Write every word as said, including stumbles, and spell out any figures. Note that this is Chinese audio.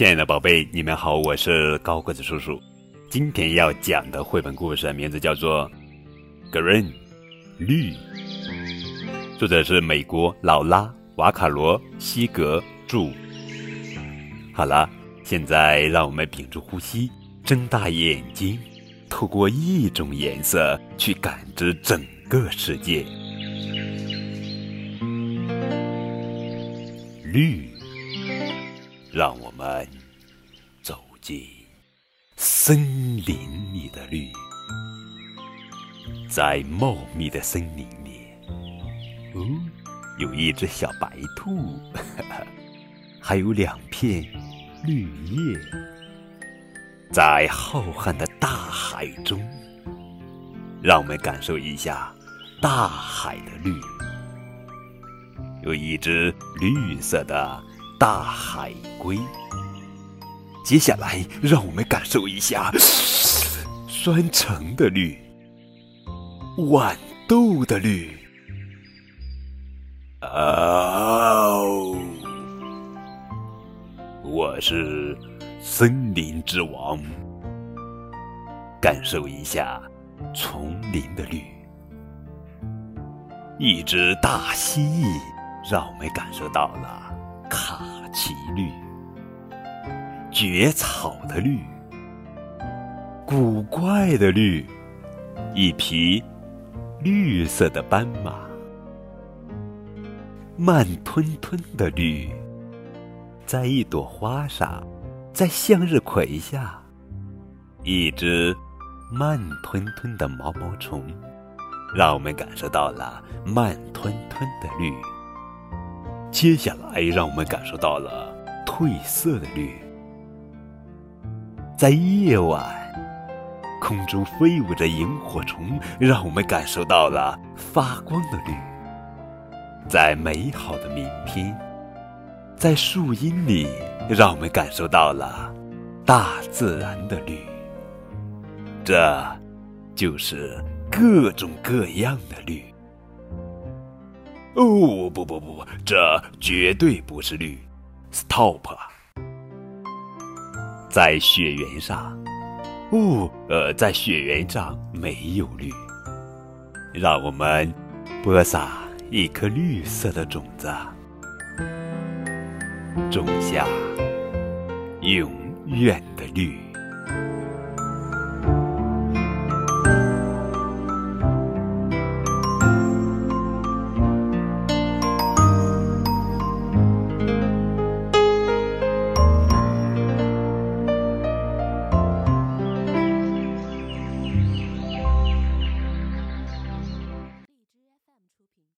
亲爱的宝贝，你们好，我是高个子叔叔。今天要讲的绘本故事名字叫做 Gren 绿，作者是美国劳拉瓦卡罗西格著。好了，现在让我们屏住呼吸，睁大眼睛，透过一种颜色去感知整个世界。绿，让我们走进森林里的绿。在茂密的森林里，哦，有一只小白兔，呵呵，还有两片绿叶。在浩瀚的大海中，让我们感受一下大海的绿。有一只绿色的大海龟。接下来让我们感受一下酸橙的绿，豌豆的绿。哦，我是森林之王，感受一下丛林的绿。一只大蜥蜴让我们感受到了卡其绿，蕨草的绿，古怪的绿，一匹绿色的斑马，慢吞吞的绿，在一朵花上，在向日葵下，一只慢吞吞的毛毛虫，让我们感受到了慢吞吞的绿。接下来让我们感受到了褪色的绿。在夜晚，空中飞舞着萤火虫，让我们感受到了发光的绿。在美好的明天，在树荫里，让我们感受到了大自然的绿。这就是各种各样的绿。哦，不不不，这绝对不是绿 Stop。 在雪原上，哦，呃，在雪原上没有绿。让我们播撒一颗绿色的种子，种下永远的绿。